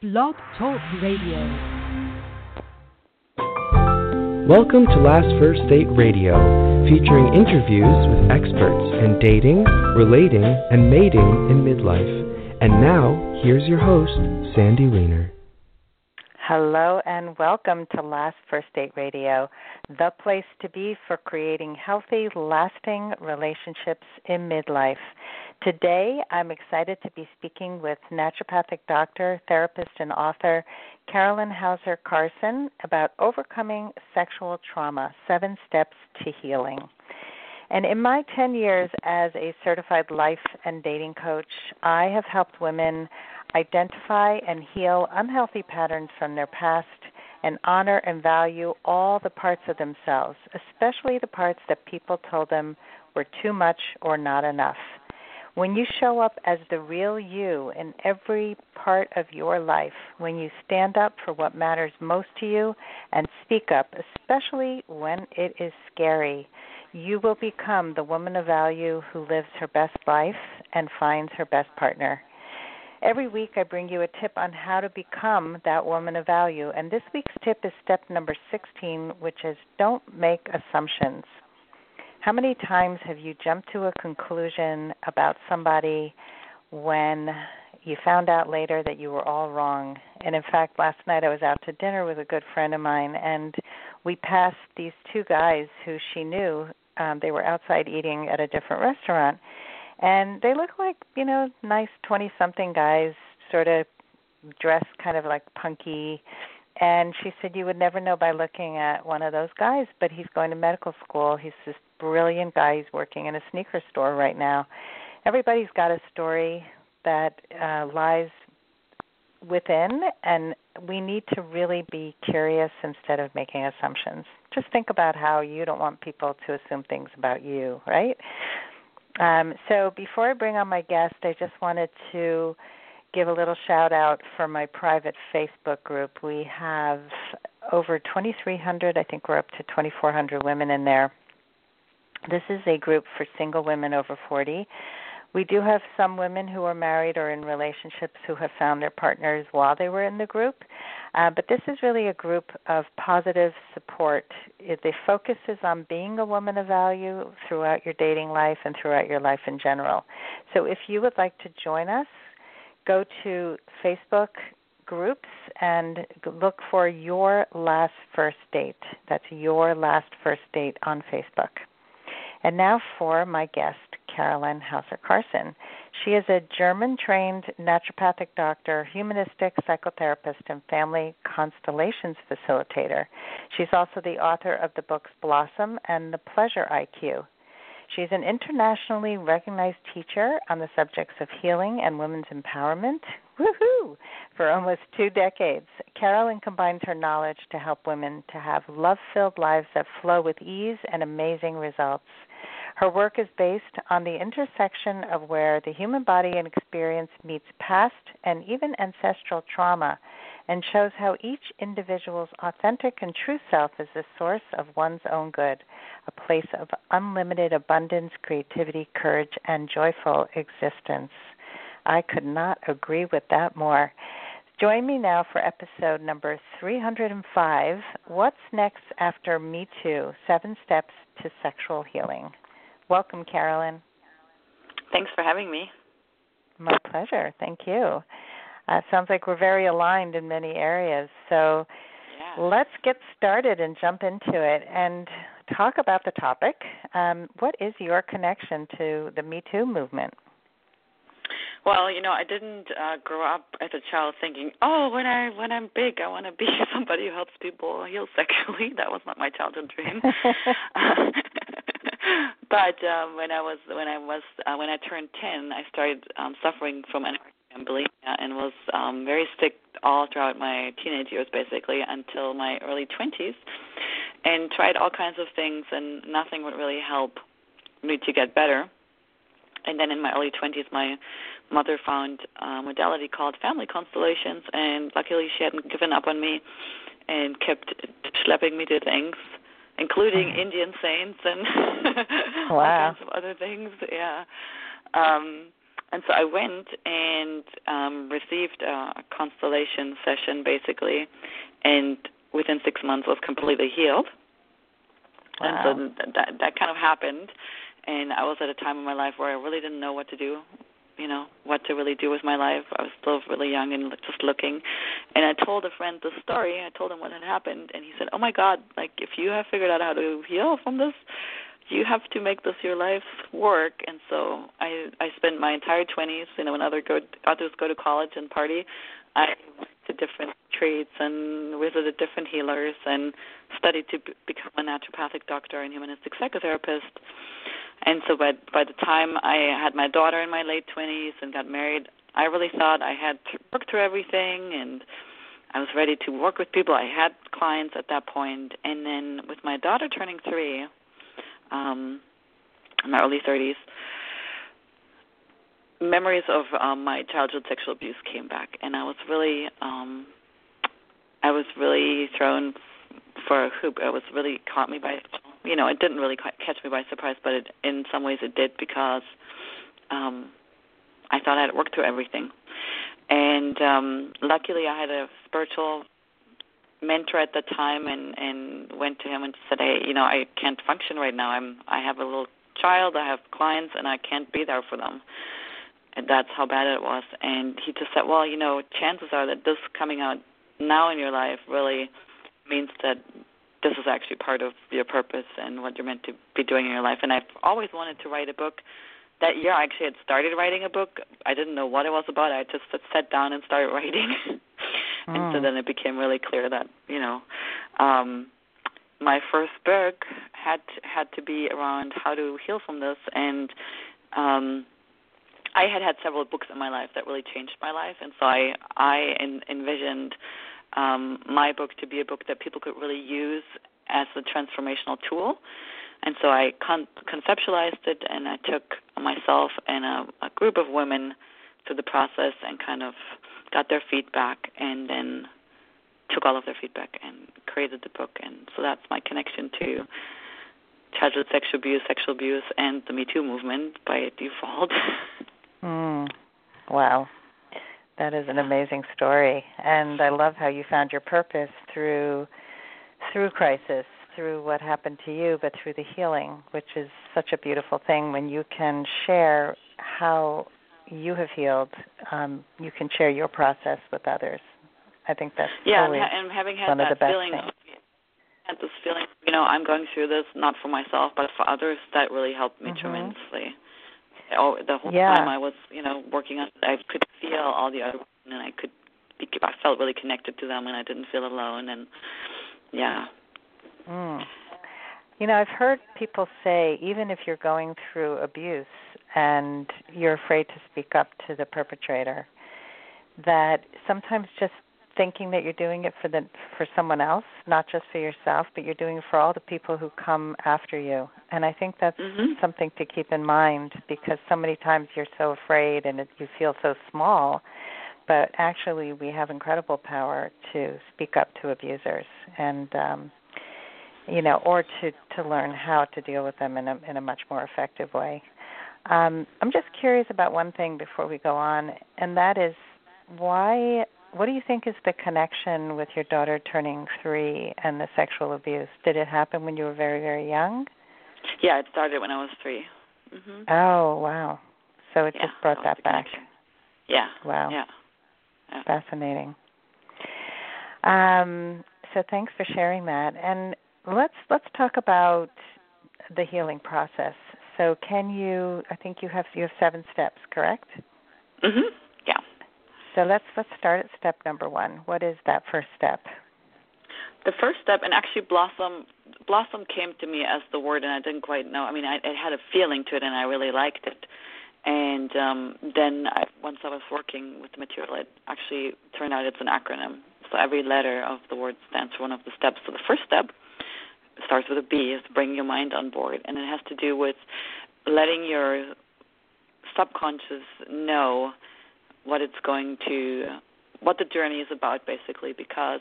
Blog Talk Radio. Welcome to Last First Date Radio, featuring interviews with experts in dating, relating, and mating in midlife. And now, here's your host, Sandy Weiner. Hello and welcome to Last First Date Radio, the place to be for creating healthy, lasting relationships in midlife. Today, I'm excited to be speaking with naturopathic doctor, therapist, and author Carolyn Hauser-Carson about overcoming sexual trauma, 7 steps to healing. And in my 10 years as a certified life and dating coach, I have helped women identify and heal unhealthy patterns from their past and honor and value all the parts of themselves, especially the parts that people told them were too much or not enough. When you show up as the real you in every part of your life, when you stand up for what matters most to you and speak up, especially when it is scary, you will become the woman of value who lives her best life and finds her best partner. Every week I bring you a tip on how to become that woman of value, and this week's tip is step number 16, which is don't make assumptions. How many times have you jumped to a conclusion about somebody when you found out later that you were all wrong? And in fact, last night I was out to dinner with a good friend of mine, and we passed these 2 guys who she knew. They were outside eating at a different restaurant, and they look like, you know, nice 20-something guys, sort of dressed kind of like punky. And she said, you would never know by looking at one of those guys, but he's going to medical school. He's this brilliant guy. He's working in a sneaker store right now. Everybody's got a story that lies within, and we need to really be curious instead of making assumptions. Just think about how you don't want people to assume things about you, right? So before I bring on my guest, I just wanted to give a little shout-out for my private Facebook group. We have over 2,300, I think we're up to 2,400 women in there. This is a group for single women over 40. We do have some women who are married or in relationships who have found their partners while they were in the group, but this is really a group of positive support. The focus is on being a woman of value throughout your dating life and throughout your life in general. So if you would like to join us, go to Facebook groups and look for Your Last First Date. That's Your Last First Date on Facebook. And now for my guest, Carolyn Hauser-Carson. She is a German-trained naturopathic doctor, humanistic psychotherapist, and family constellations facilitator. She's also the author of the books Blossom and The Pleasure IQ. She's an internationally recognized teacher on the subjects of healing and women's empowerment. Woohoo! For almost 2 decades, Carolyn combines her knowledge to help women to have love-filled lives that flow with ease and amazing results. Her work is based on the intersection of where the human body and experience meets past and even ancestral trauma, and shows how each individual's authentic and true self is the source of one's own good, a place of unlimited abundance, creativity, courage, and joyful existence. I could not agree with that more. Join me now for episode number 305, What's Next After Me Too? 7 Steps to Sexual Healing. Welcome, Carolyn. Thanks for having me. My pleasure. Thank you. Sounds like we're very aligned in many areas. So yeah, Let's get started and jump into it and talk about the topic. What is your connection to the Me Too movement? Well, you know, I didn't grow up as a child thinking, oh, when I'm big, I want to be somebody who helps people heal sexually. That was not my childhood dream. But when I turned 10, I started suffering from anorexia and bulimia, and was very sick all throughout my teenage years, basically until my early 20s, and tried all kinds of things, and nothing would really help me to get better. And then in my early 20s, my mother found a modality called family constellations, and luckily she hadn't given up on me and kept schlepping me to things, including Indian saints and all kinds of other things. Yeah. And so I went and received a constellation session, basically, and within 6 months was completely healed. Wow. And so that kind of happened. And I was at a time in my life where I really didn't know what to do, you know, what to really do with my life. I was still really young and just looking. And I told a friend the story. I told him what had happened. And he said, oh, my God, like, if you have figured out how to heal from this, you have to make this your life's work. And so I spent my entire 20s, you know, when others go to college and party, I went to different retreats and visited different healers and studied to become a naturopathic doctor and humanistic psychotherapist. And so by the time I had my daughter in my late 20s and got married, I really thought I had worked through everything and I was ready to work with people. I had clients at that point. And then with my daughter turning 3, in my early 30s, memories of my childhood sexual abuse came back, and I was really thrown for a hoop. It was really caught me by, you know, it didn't really catch me by surprise, but it, in some ways it did, because I thought I had worked through everything. And luckily I had a spiritual mentor at the time, and went to him and said, hey, you know, I can't function right now. I have a little child, I have clients, and I can't be there for them. And that's how bad it was. And he just said, well, you know, chances are that this coming out now in your life really means that this is actually part of your purpose and what you're meant to be doing in your life. And I've always wanted to write a book. That year I actually had started writing a book. I didn't know what it was about. I just sat down and started writing. And so then it became really clear that, you know, my first book had to be around how to heal from this. And I had several books in my life that really changed my life. And so I envisioned my book to be a book that people could really use as a transformational tool. And so I conceptualized it, and I took myself and a group of women through the process and kind of got their feedback, and then took all of their feedback and created the book. And so that's my connection to childhood sexual abuse, and the Me Too movement by default. Wow. That is an amazing story. And I love how you found your purpose through crisis, through what happened to you, but through the healing, which is such a beautiful thing when you can share how you have healed. You can share your process with others. I think that's and having had one of the best things. Had this feeling, you know, I'm going through this not for myself but for others. That really helped me tremendously. Oh, the whole time I was, you know, working on, I could feel all the other women, and I felt really connected to them, and I didn't feel alone. And you know, I've heard people say, even if you're going through abuse and you're afraid to speak up to the perpetrator, that sometimes just thinking that you're doing it for someone else, not just for yourself, but you're doing it for all the people who come after you. And I think that's something to keep in mind, because so many times you're so afraid and you feel so small, but actually we have incredible power to speak up to abusers and you know, or to learn how to deal with them in a much more effective way. I'm just curious about one thing before we go on, and that is why. What do you think is the connection with your daughter turning 3 and the sexual abuse? Did it happen when you were very, very young? Yeah, it started when I was 3. Oh, wow! So it just brought that back. Yeah. Wow. Yeah. Fascinating. So thanks for sharing that. And Let's talk about the healing process. So can you? I think you have 7 steps, correct? Yeah. So let's start at step number 1. What is that first step? The first step, and actually Blossom came to me as the word, and I didn't quite know. I mean, it had a feeling to it, and I really liked it. And then once I was working with the material, it actually turned out it's an acronym. So every letter of the word stands for one of the steps. So the first step starts with a B, is bring your mind on board. And it has to do with letting your subconscious know what the journey is about, basically, because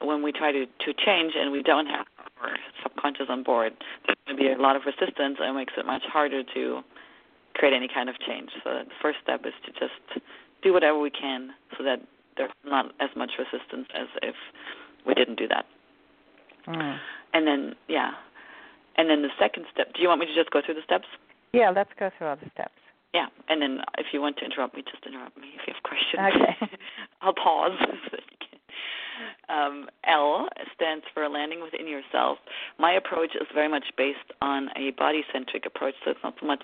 when we try to change and we don't have our subconscious on board, there's going to be a lot of resistance, and it makes it much harder to create any kind of change. So the first step is to just do whatever we can so that there's not as much resistance as if we didn't do that. Mm. And then, yeah. And then the second step, do you want me to just go through the steps? Yeah, let's go through all the steps. Yeah, and then if you want to interrupt me, just interrupt me if you have questions. Okay. I'll pause. L stands for landing within yourself. My approach is very much based on a body-centric approach, so it's not so much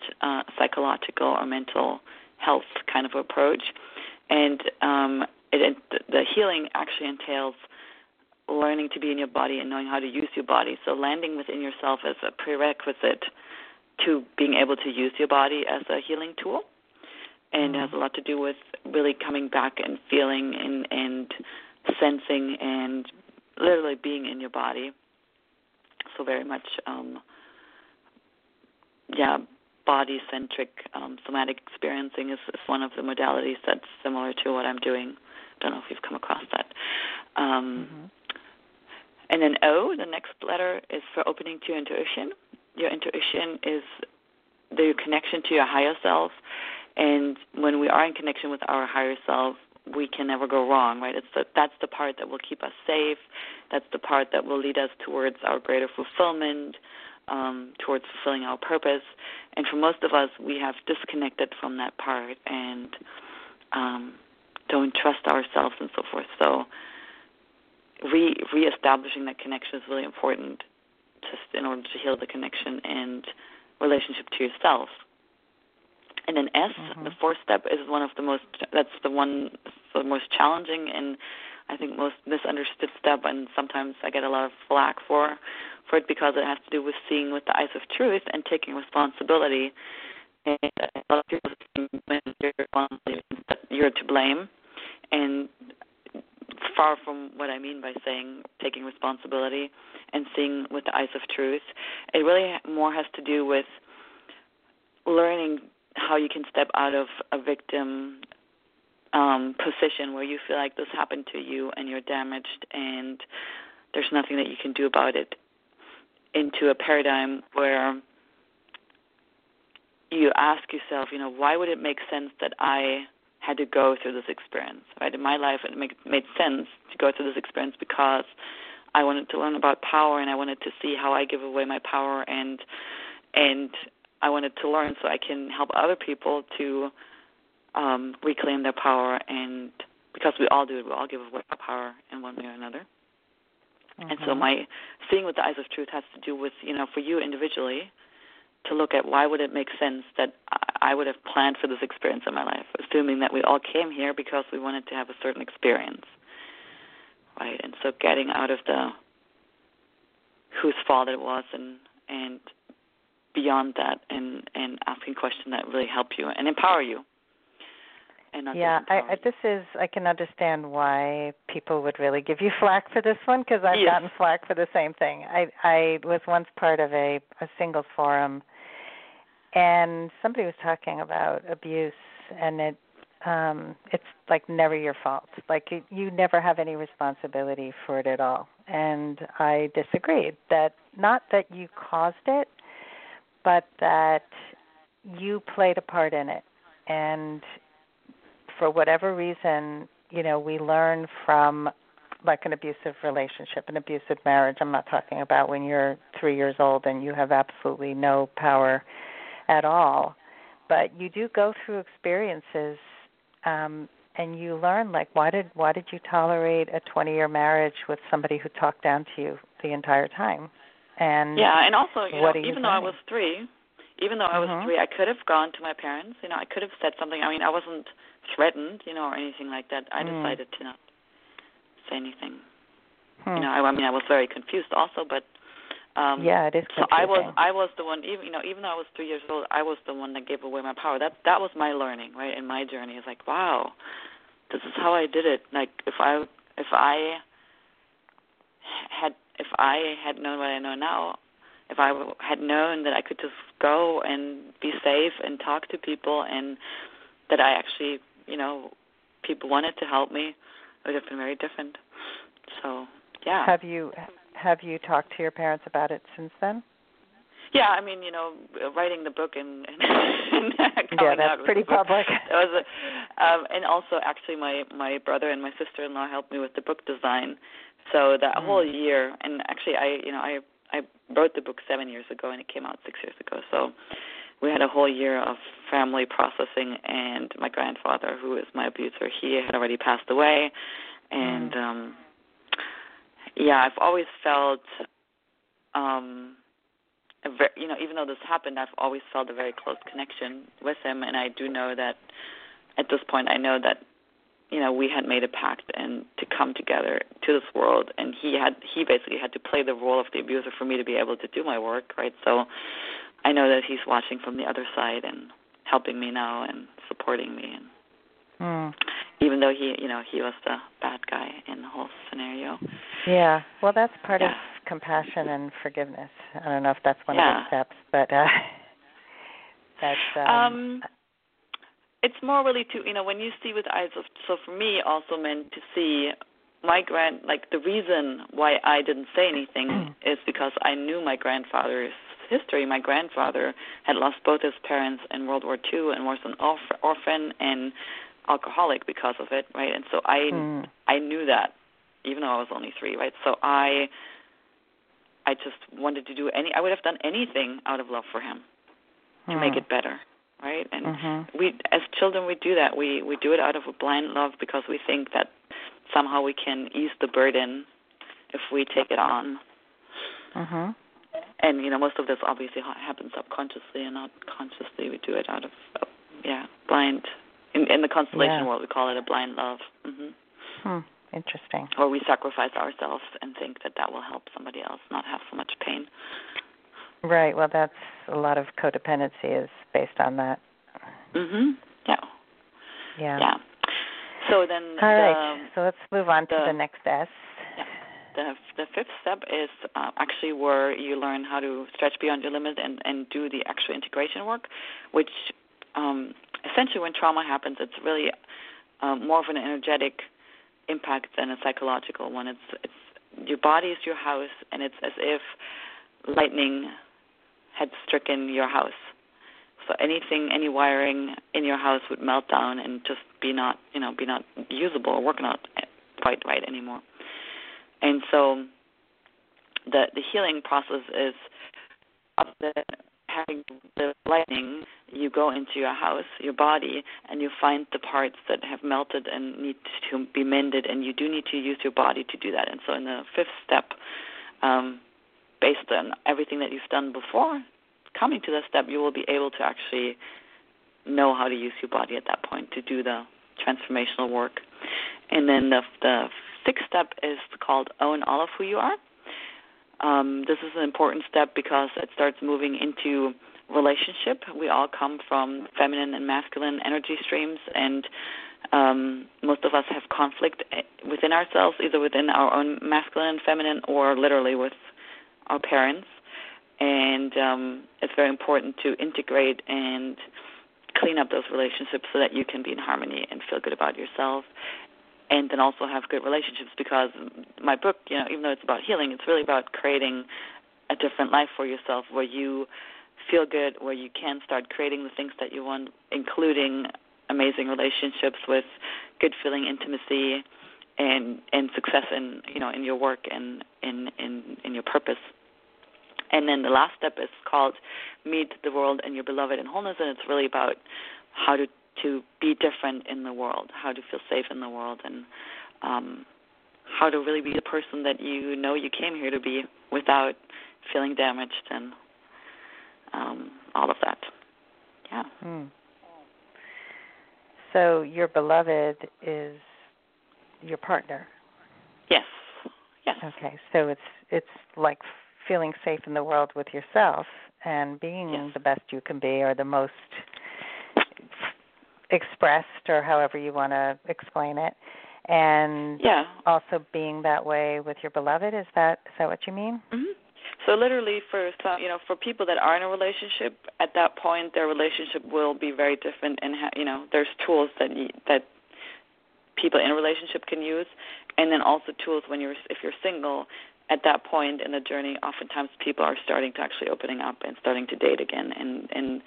psychological or mental health kind of approach. And the healing actually entails learning to be in your body and knowing how to use your body. So landing within yourself is a prerequisite to being able to use your body as a healing tool, and has a lot to do with really coming back and feeling and sensing and literally being in your body. So very much, body-centric somatic experiencing is one of the modalities that's similar to what I'm doing. Don't know if you've come across that. And then O, the next letter, is for opening to your intuition. Your intuition is the connection to your higher self, and when we are in connection with our higher self, we can never go wrong, right? That's the part that will keep us safe. That's the part that will lead us towards our greater fulfillment, towards fulfilling our purpose. And for most of us, we have disconnected from that part and don't trust ourselves and so forth. So reestablishing that connection is really important, just in order to heal the connection and relationship to yourself. And then S, the fourth step, is the most challenging and I think most misunderstood step, and sometimes I get a lot of flack for it because it has to do with seeing with the eyes of truth and taking responsibility. And a lot of people think that you're to blame, and far from what I mean by saying taking responsibility and seeing with the eyes of truth. It really more has to do with learning how you can step out of a victim position where you feel like this happened to you and you're damaged and there's nothing that you can do about it, into a paradigm where you ask yourself, why would it make sense that I had to go through this experience, right? In my life, it made sense to go through this experience because I wanted to learn about power and I wanted to see how I give away my power, and I wanted to learn so I can help other people to reclaim their power, and because we all do it, we all give away our power in one way or another. Mm-hmm. And so my seeing with the eyes of truth has to do with, for you individually, to look at why would it make sense that I would have planned for this experience in my life, assuming that we all came here because we wanted to have a certain experience, right? And so getting out of the whose fault it was and beyond that and asking questions that really help you and empower you. And I can understand why people would really give you flack for this one, because I've gotten flack for the same thing. I was once part of a singles forum, and somebody was talking about abuse, and it's like never your fault. Like you never have any responsibility for it at all. And I disagreed that not that you caused it, but that you played a part in it. And for whatever reason, we learn from like an abusive relationship, an abusive marriage. I'm not talking about when you're 3 years old and you have absolutely no power at all. But you do go through experiences and you learn, like, why did you tolerate a 20-year marriage with somebody who talked down to you the entire time? And and also, I was three, I could have gone to my parents. I could have said something. I mean, I wasn't threatened, or anything like that. I decided to not say anything. I was very confused also, but it is confusing. So I was the one, even though I was 3 years old, I was the one that gave away my power. That was my learning, right? In my journey, it's like, wow, this is how I did it. Like if I had known what I know now, if I had known that I could just go and be safe and talk to people, and that I actually, people wanted to help me, it would have been very different. So, yeah. Have you talked to your parents about it since then? Yeah, I mean, writing the book and Yeah, that's pretty public. That was and also, actually, my brother and my sister-in-law helped me with the book design. So that whole year, and actually, I wrote the book 7 years ago, and it came out 6 years ago. So we had a whole year of family processing, and my grandfather, who is my abuser, he had already passed away. And, I've always felt, even though this happened, I've always felt a very close connection with him. And I do know that at this point, I know that, we had made a pact and to come together to this world. And he basically had to play the role of the abuser for me to be able to do my work, right? So I know that he's watching from the other side and helping me now and supporting me. And even though he was the bad guy in the whole scenario. Yeah, well, that's part of compassion and forgiveness. I don't know if that's one of the steps, but that's... it's more really to, when you see with eyes of... So for me, also meant to see the reason why I didn't say anything is because I knew my grandfather's history. My grandfather had lost both his parents in World War II and was an orphan and alcoholic because of it, right? And so I knew that, even though I was only 3, right? So I just wanted to I would have done anything out of love for him to make it better, right? And we, as children, we do that. We do it out of a blind love because we think that somehow we can ease the burden if we take it on. And, most of this obviously happens subconsciously and not consciously. We do it out of, blind. In the constellation world, we call it a blind love. Interesting. Or we sacrifice ourselves and think that will help somebody else not have so much pain. Right. Well, that's a lot of codependency is based on that. Yeah. So then... All right. So let's move on to the next S. Yeah. The fifth step is actually where you learn how to stretch beyond your limit and do the actual integration work, which essentially when trauma happens, it's really more of an energetic impact than a psychological one. It's your body is your house, and it's as if lightning had stricken your house. So any wiring in your house would melt down and just be not usable or working out quite right anymore. And so the healing process is having the lightning, you go into your house, your body, and you find the parts that have melted and need to be mended, and you do need to use your body to do that. And so in the fifth step, based on everything that you've done before, coming to that step, you will be able to actually know how to use your body at that point to do the transformational work. And then the sixth step is called Own All of Who You Are. This is an important step because it starts moving into relationship. We all come from feminine and masculine energy streams, and most of us have conflict within ourselves, either within our own masculine and feminine or literally with our parents. And it's very important to integrate and clean up those relationships so that you can be in harmony and feel good about yourself. And then also have good relationships, because my book, even though it's about healing, it's really about creating a different life for yourself where you feel good, where you can start creating the things that you want, including amazing relationships with good feeling intimacy and success in your work and in your purpose. And then the last step is called Meet the World and Your Beloved in Wholeness, and it's really about how to be different in the world, how to feel safe in the world, and how to really be the person that you came here to be without feeling damaged and all of that. Yeah. So your beloved is your partner? Yes. Okay, so it's like feeling safe in the world with yourself and being the best you can be, or the most... expressed, or however you want to explain it, and also being that way with your beloved. Is that what you mean? So literally, for some, for people that are in a relationship, at that point their relationship will be very different, and there's tools that people in a relationship can use, and then also tools if you're single. At that point in the journey, oftentimes people are starting to actually opening up and starting to date again, and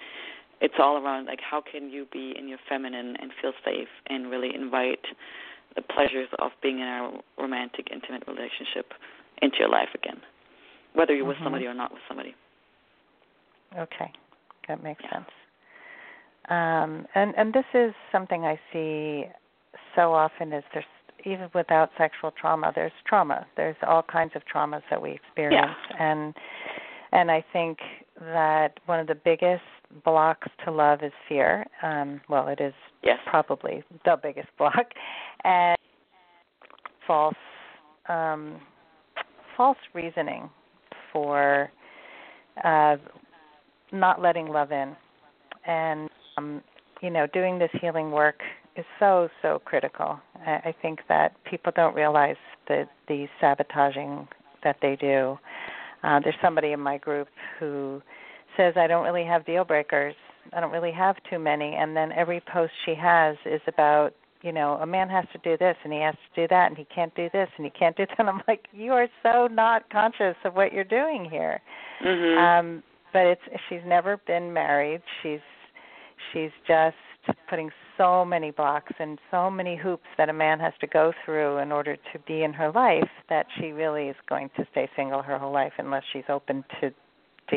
it's all around, like, how can you be in your feminine and feel safe and really invite the pleasures of being in a romantic, intimate relationship into your life again, whether you're with somebody or not with somebody. Okay, that makes sense. And this is something I see so often is there's, even without sexual trauma, there's trauma. There's all kinds of traumas that we experience. Yeah. And I think that one of the biggest blocks to love is fear. Well, it is probably the biggest block. And false reasoning for not letting love in. And, you know, doing this healing work is so, so critical. I think that people don't realize the sabotaging that they do. There's somebody in my group who says, I don't really have deal breakers. I don't really have too many. And then every post she has is about, you know, a man has to do this and he has to do that and he can't do this and he can't do that. And I'm like, you are so not conscious of what you're doing here. Mm-hmm. But she's never been married. She's just putting so many blocks and so many hoops that a man has to go through in order to be in her life that she really is going to stay single her whole life unless she's open to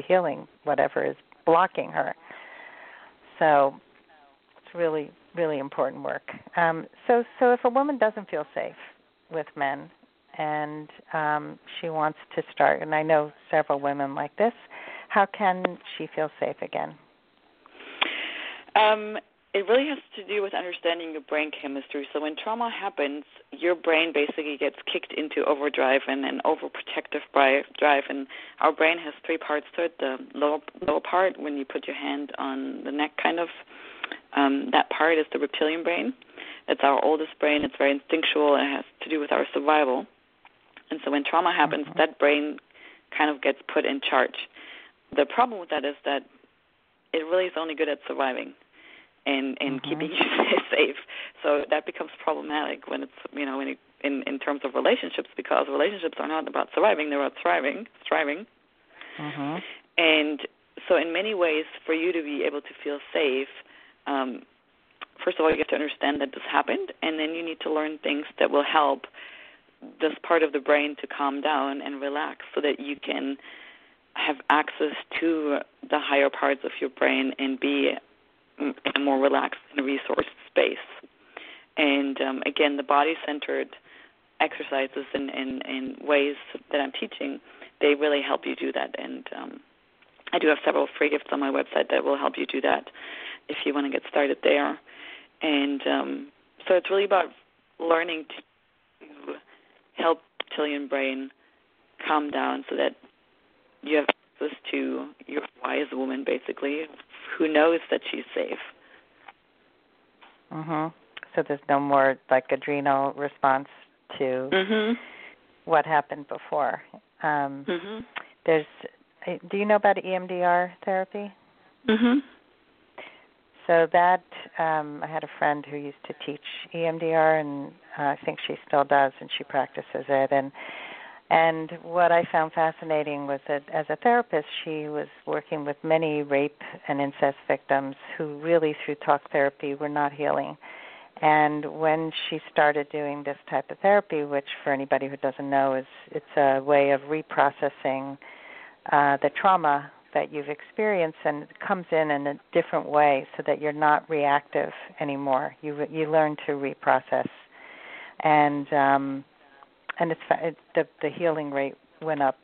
healing whatever is blocking her. So it's really, really important work. So if a woman doesn't feel safe with men and she wants to start, and I know several women like this, how can she feel safe again? It really has to do with understanding your brain chemistry. So when trauma happens, your brain basically gets kicked into overdrive and an overprotective drive. And our brain has three parts to it. The lower part, when you put your hand on the neck kind of, that part is the reptilian brain. It's our oldest brain. It's very instinctual. It has to do with our survival. And so when trauma happens, that brain kind of gets put in charge. The problem with that is that it really is only good at surviving and keeping you safe. So that becomes problematic when it's, you know, in terms of relationships, because relationships are not about surviving, they're about thriving. Mm-hmm. And so in many ways, for you to be able to feel safe, first of all, you have to understand that this happened, and then you need to learn things that will help this part of the brain to calm down and relax so that you can have access to the higher parts of your brain and be in a more relaxed and resourced space. And, again, the body-centered exercises and ways that I'm teaching, they really help you do that. And I do have several free gifts on my website that will help you do that if you want to get started there. And so it's really about learning to help the reptilian brain calm down so that you have access to your wise woman, basically, who knows that she's safe. Mhm. So there's no more, like, adrenal response to what happened before. There's. Do you know about EMDR therapy? Mhm. So that I had a friend who used to teach EMDR, and I think she still does, and she practices it. And what I found fascinating was that as a therapist, she was working with many rape and incest victims who really, through talk therapy, were not healing. And when she started doing this type of therapy, which for anybody who doesn't know, it's a way of reprocessing the trauma that you've experienced, and it comes in a different way so that you're not reactive anymore. You learn to reprocess. And the healing rate went up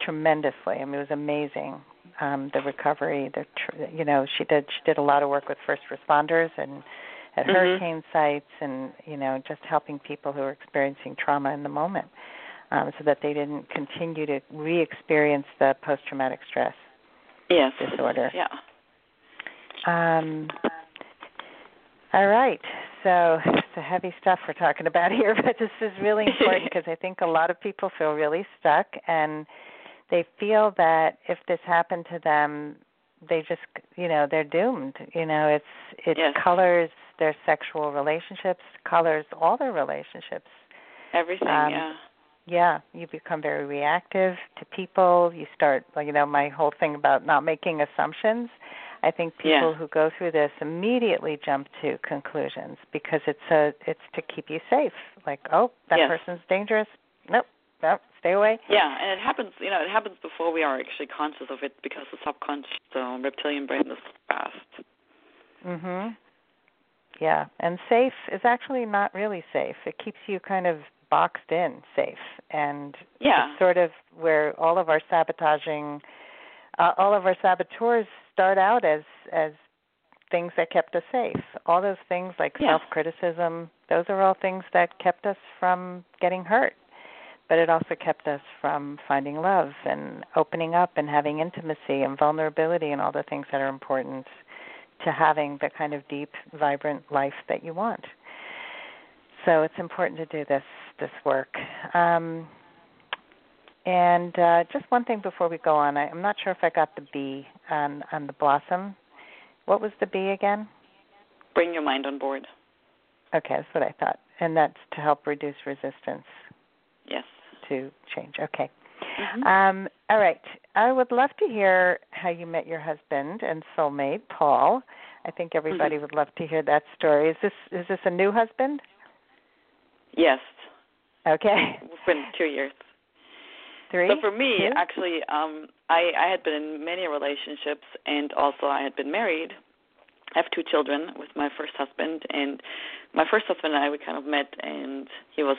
tremendously. I mean, it was amazing. The recovery, she did a lot of work with first responders and at hurricane sites, and you know, just helping people who were experiencing trauma in the moment, so that they didn't continue to re-experience the post-traumatic stress disorder. Yeah. All right. So it's the heavy stuff we're talking about here, but this is really important because I think a lot of people feel really stuck, and they feel that if this happened to them, they just, you know, they're doomed. You know, it colors their sexual relationships, colors all their relationships. Everything, Yeah, you become very reactive to people. You start, you know, my whole thing about not making assumptions. I think people who go through this immediately jump to conclusions because it's to keep you safe. Like, oh, that person's dangerous. Nope, stay away. Yeah, and it happens. You know, it happens before we are actually conscious of it because the subconscious reptilian brain is fast. Mhm. Yeah, and safe is actually not really safe. It keeps you kind of boxed in safe, and it's sort of where all of our sabotaging, all of our saboteurs start out as things that kept us safe. All those things like self-criticism, those are all things that kept us from getting hurt. But it also kept us from finding love and opening up and having intimacy and vulnerability and all the things that are important to having the kind of deep, vibrant life that you want. So it's important to do this work. Just one thing before we go on. I'm not sure if I got the B on the Blossom. What was the B again? Bring your mind on board. Okay, that's what I thought. And that's to help reduce resistance. Yes. To change. Okay. Mm-hmm. All right. I would love to hear how you met your husband and soulmate, Paul. I think everybody would love to hear that story. Is this a new husband? Yes. Okay. It's been 2 years. So for me, actually, I had been in many relationships, and also I had been married. I have 2 children with my first husband, and my first husband and I, we kind of met, and he was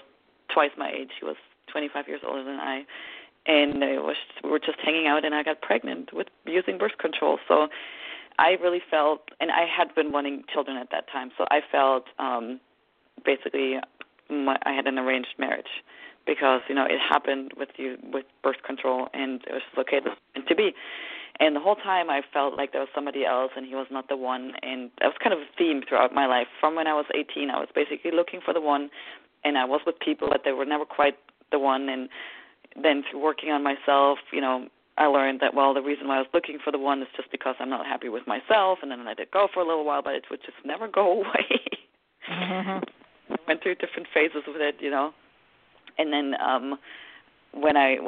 twice my age. He was 25 years older than I, and we were just hanging out, and I got pregnant with using birth control. So I really felt, and I had been wanting children at that time, so I felt basically I had an arranged marriage. Because, you know, it happened with birth control, and it was just, okay, this meant to be. And the whole time I felt like there was somebody else and he was not the one. And that was kind of a theme throughout my life. From when I was 18, I was basically looking for the one, and I was with people, but they were never quite the one. And then through working on myself, you know, I learned that, well, the reason why I was looking for the one is just because I'm not happy with myself. And then I let it go for a little while, but it would just never go away. I went through different phases with it, you know. And then when I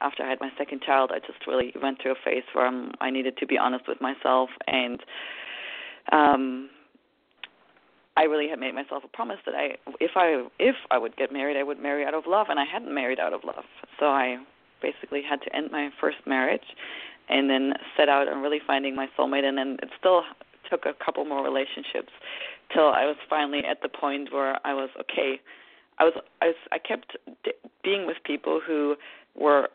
after I had my second child, I just really went through a phase where I needed to be honest with myself, and I really had made myself a promise that if I would get married, I would marry out of love, and I hadn't married out of love. So I basically had to end my first marriage, and then set out on really finding my soulmate, and then it still took a couple more relationships till I was finally at the point where I was okay. I kept being with people who were,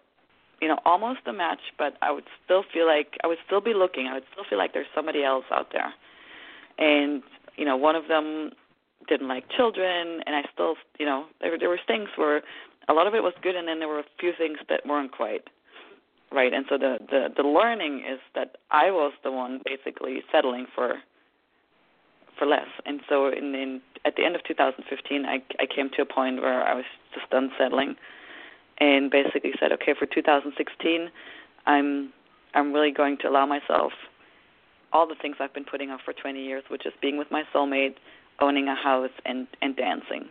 you know, almost a match, but I would still feel like I would still be looking. I would still feel like there's somebody else out there. And, you know, one of them didn't like children, and I still, you know, there were things where a lot of it was good, and then there were a few things that weren't quite right. And so the learning is that I was the one basically settling for less. And so at the end of 2015, I came to a point where I was just unsettling, and basically said, okay, for 2016, I'm really going to allow myself all the things I've been putting off for 20 years, which is being with my soulmate, owning a house, and dancing.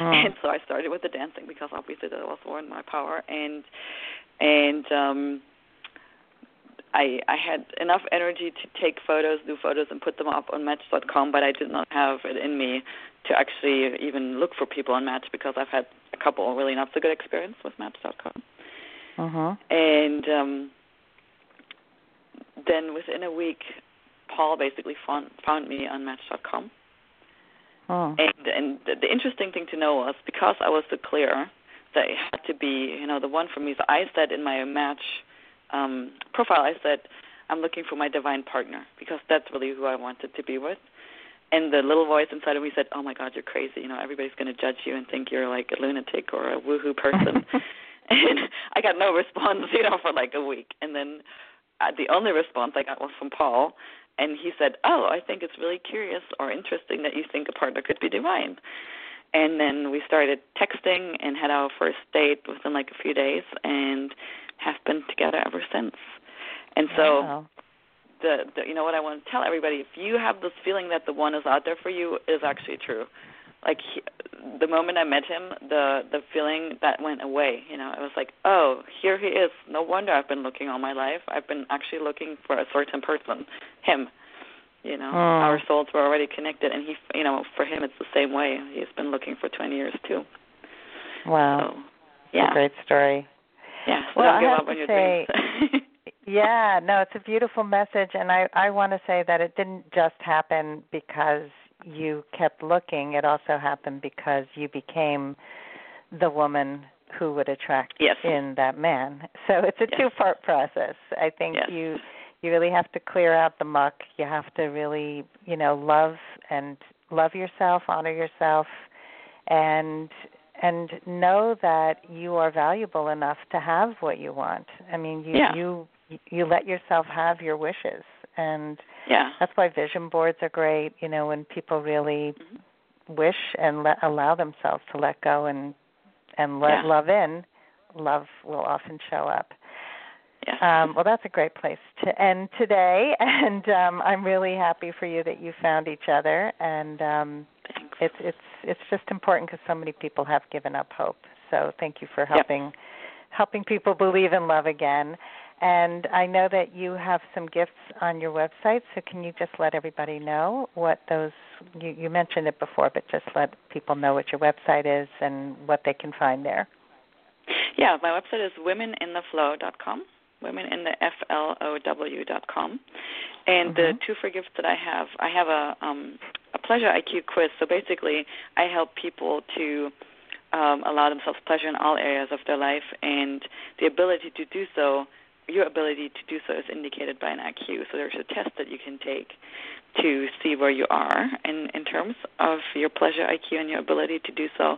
Mm. And so I started with the dancing because obviously that was more in my power, and I had enough energy to take photos, do photos, and put them up on Match.com, but I did not have it in me to actually even look for people on Match, because I've had a couple really not so good experience with Match.com. Uh-huh. And then within a week, Paul basically found me on Match.com. Oh. And the interesting thing to know was, because I was so clear that it had to be, you know, the one for me, so I said in my Match profile, I said, I'm looking for my divine partner, because that's really who I wanted to be with. And the little voice inside of me said, oh my God, you're crazy. You know, everybody's going to judge you and think you're like a lunatic or a woohoo person. And I got no response, you know, for like a week. And then the only response I got was from Paul. And he said, oh, I think it's really curious or interesting that you think a partner could be divine. And then we started texting and had our first date within like a few days, and have been together ever since. And so, you know what I want to tell everybody, if you have this feeling that the one is out there for you, it is actually true. like the moment I met him, the feeling that went away. You know, I was like, oh, here he is. No wonder I've been looking all my life. I've been actually looking for a certain person, him. You know, our souls were already connected, and he, you know, for him it's the same way. He's been looking for 20 years too. Wow, so, yeah, that's a great story. Yeah, so well, don't give up on your dreams. Yeah, no, it's a beautiful message, and I want to say that it didn't just happen because you kept looking. It also happened because you became the woman who would attract in that man. So it's a two-part process. I think you really have to clear out the muck. You have to really, you know, love yourself, honor yourself, and know that you are valuable enough to have what you want. I mean, you let yourself have your wishes, and that's why vision boards are great, you know, when people really wish and allow themselves to let go and let love in, love will often show up. Yeah. Well, that's a great place to end today, and I'm really happy for you that you found each other, and it's just important because so many people have given up hope, so thank you for helping people believe in love again. And I know that you have some gifts on your website, so can you just let everybody know what those – you mentioned it before, but just let people know what your website is and what they can find there. Yeah, my website is womenintheflow.com, womenintheflow.com. And the two free gifts that I have a Pleasure IQ quiz. So basically I help people to allow themselves pleasure in all areas of their life, and the ability to do so – your ability to do so is indicated by an IQ. So there's a test that you can take to see where you are in terms of your pleasure IQ and your ability to do so.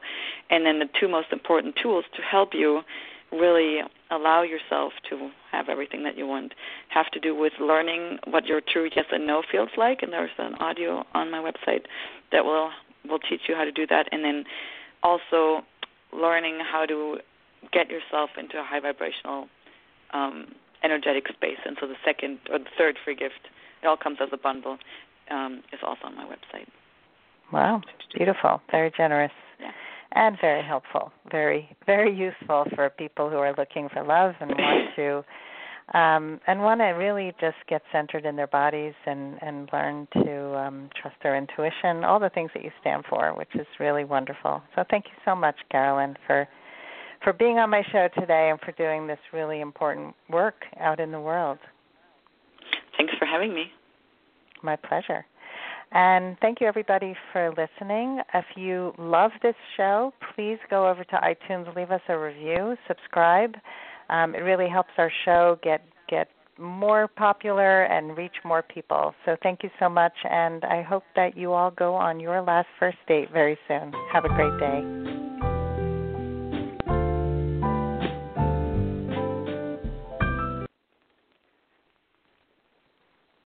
And then the two most important tools to help you really allow yourself to have everything that you want have to do with learning what your true yes and no feels like. And there's an audio on my website that will teach you how to do that. And then also learning how to get yourself into a high vibrational energetic space. And so the second or the third free gift, it all comes as a bundle, is also on my website. Wow, beautiful, very generous, and very helpful, very, very useful for people who are looking for love and want to really just get centered in their bodies and learn to trust their intuition, all the things that you stand for, which is really wonderful. So thank you so much, Carolyn, for being on my show today and for doing this really important work out in the world. Thanks for having me. My pleasure. And thank you, everybody, for listening. If you love this show, please go over to iTunes, leave us a review, subscribe. It really helps our show get more popular and reach more people. So thank you so much, and I hope that you all go on your last first date very soon. Have a great day.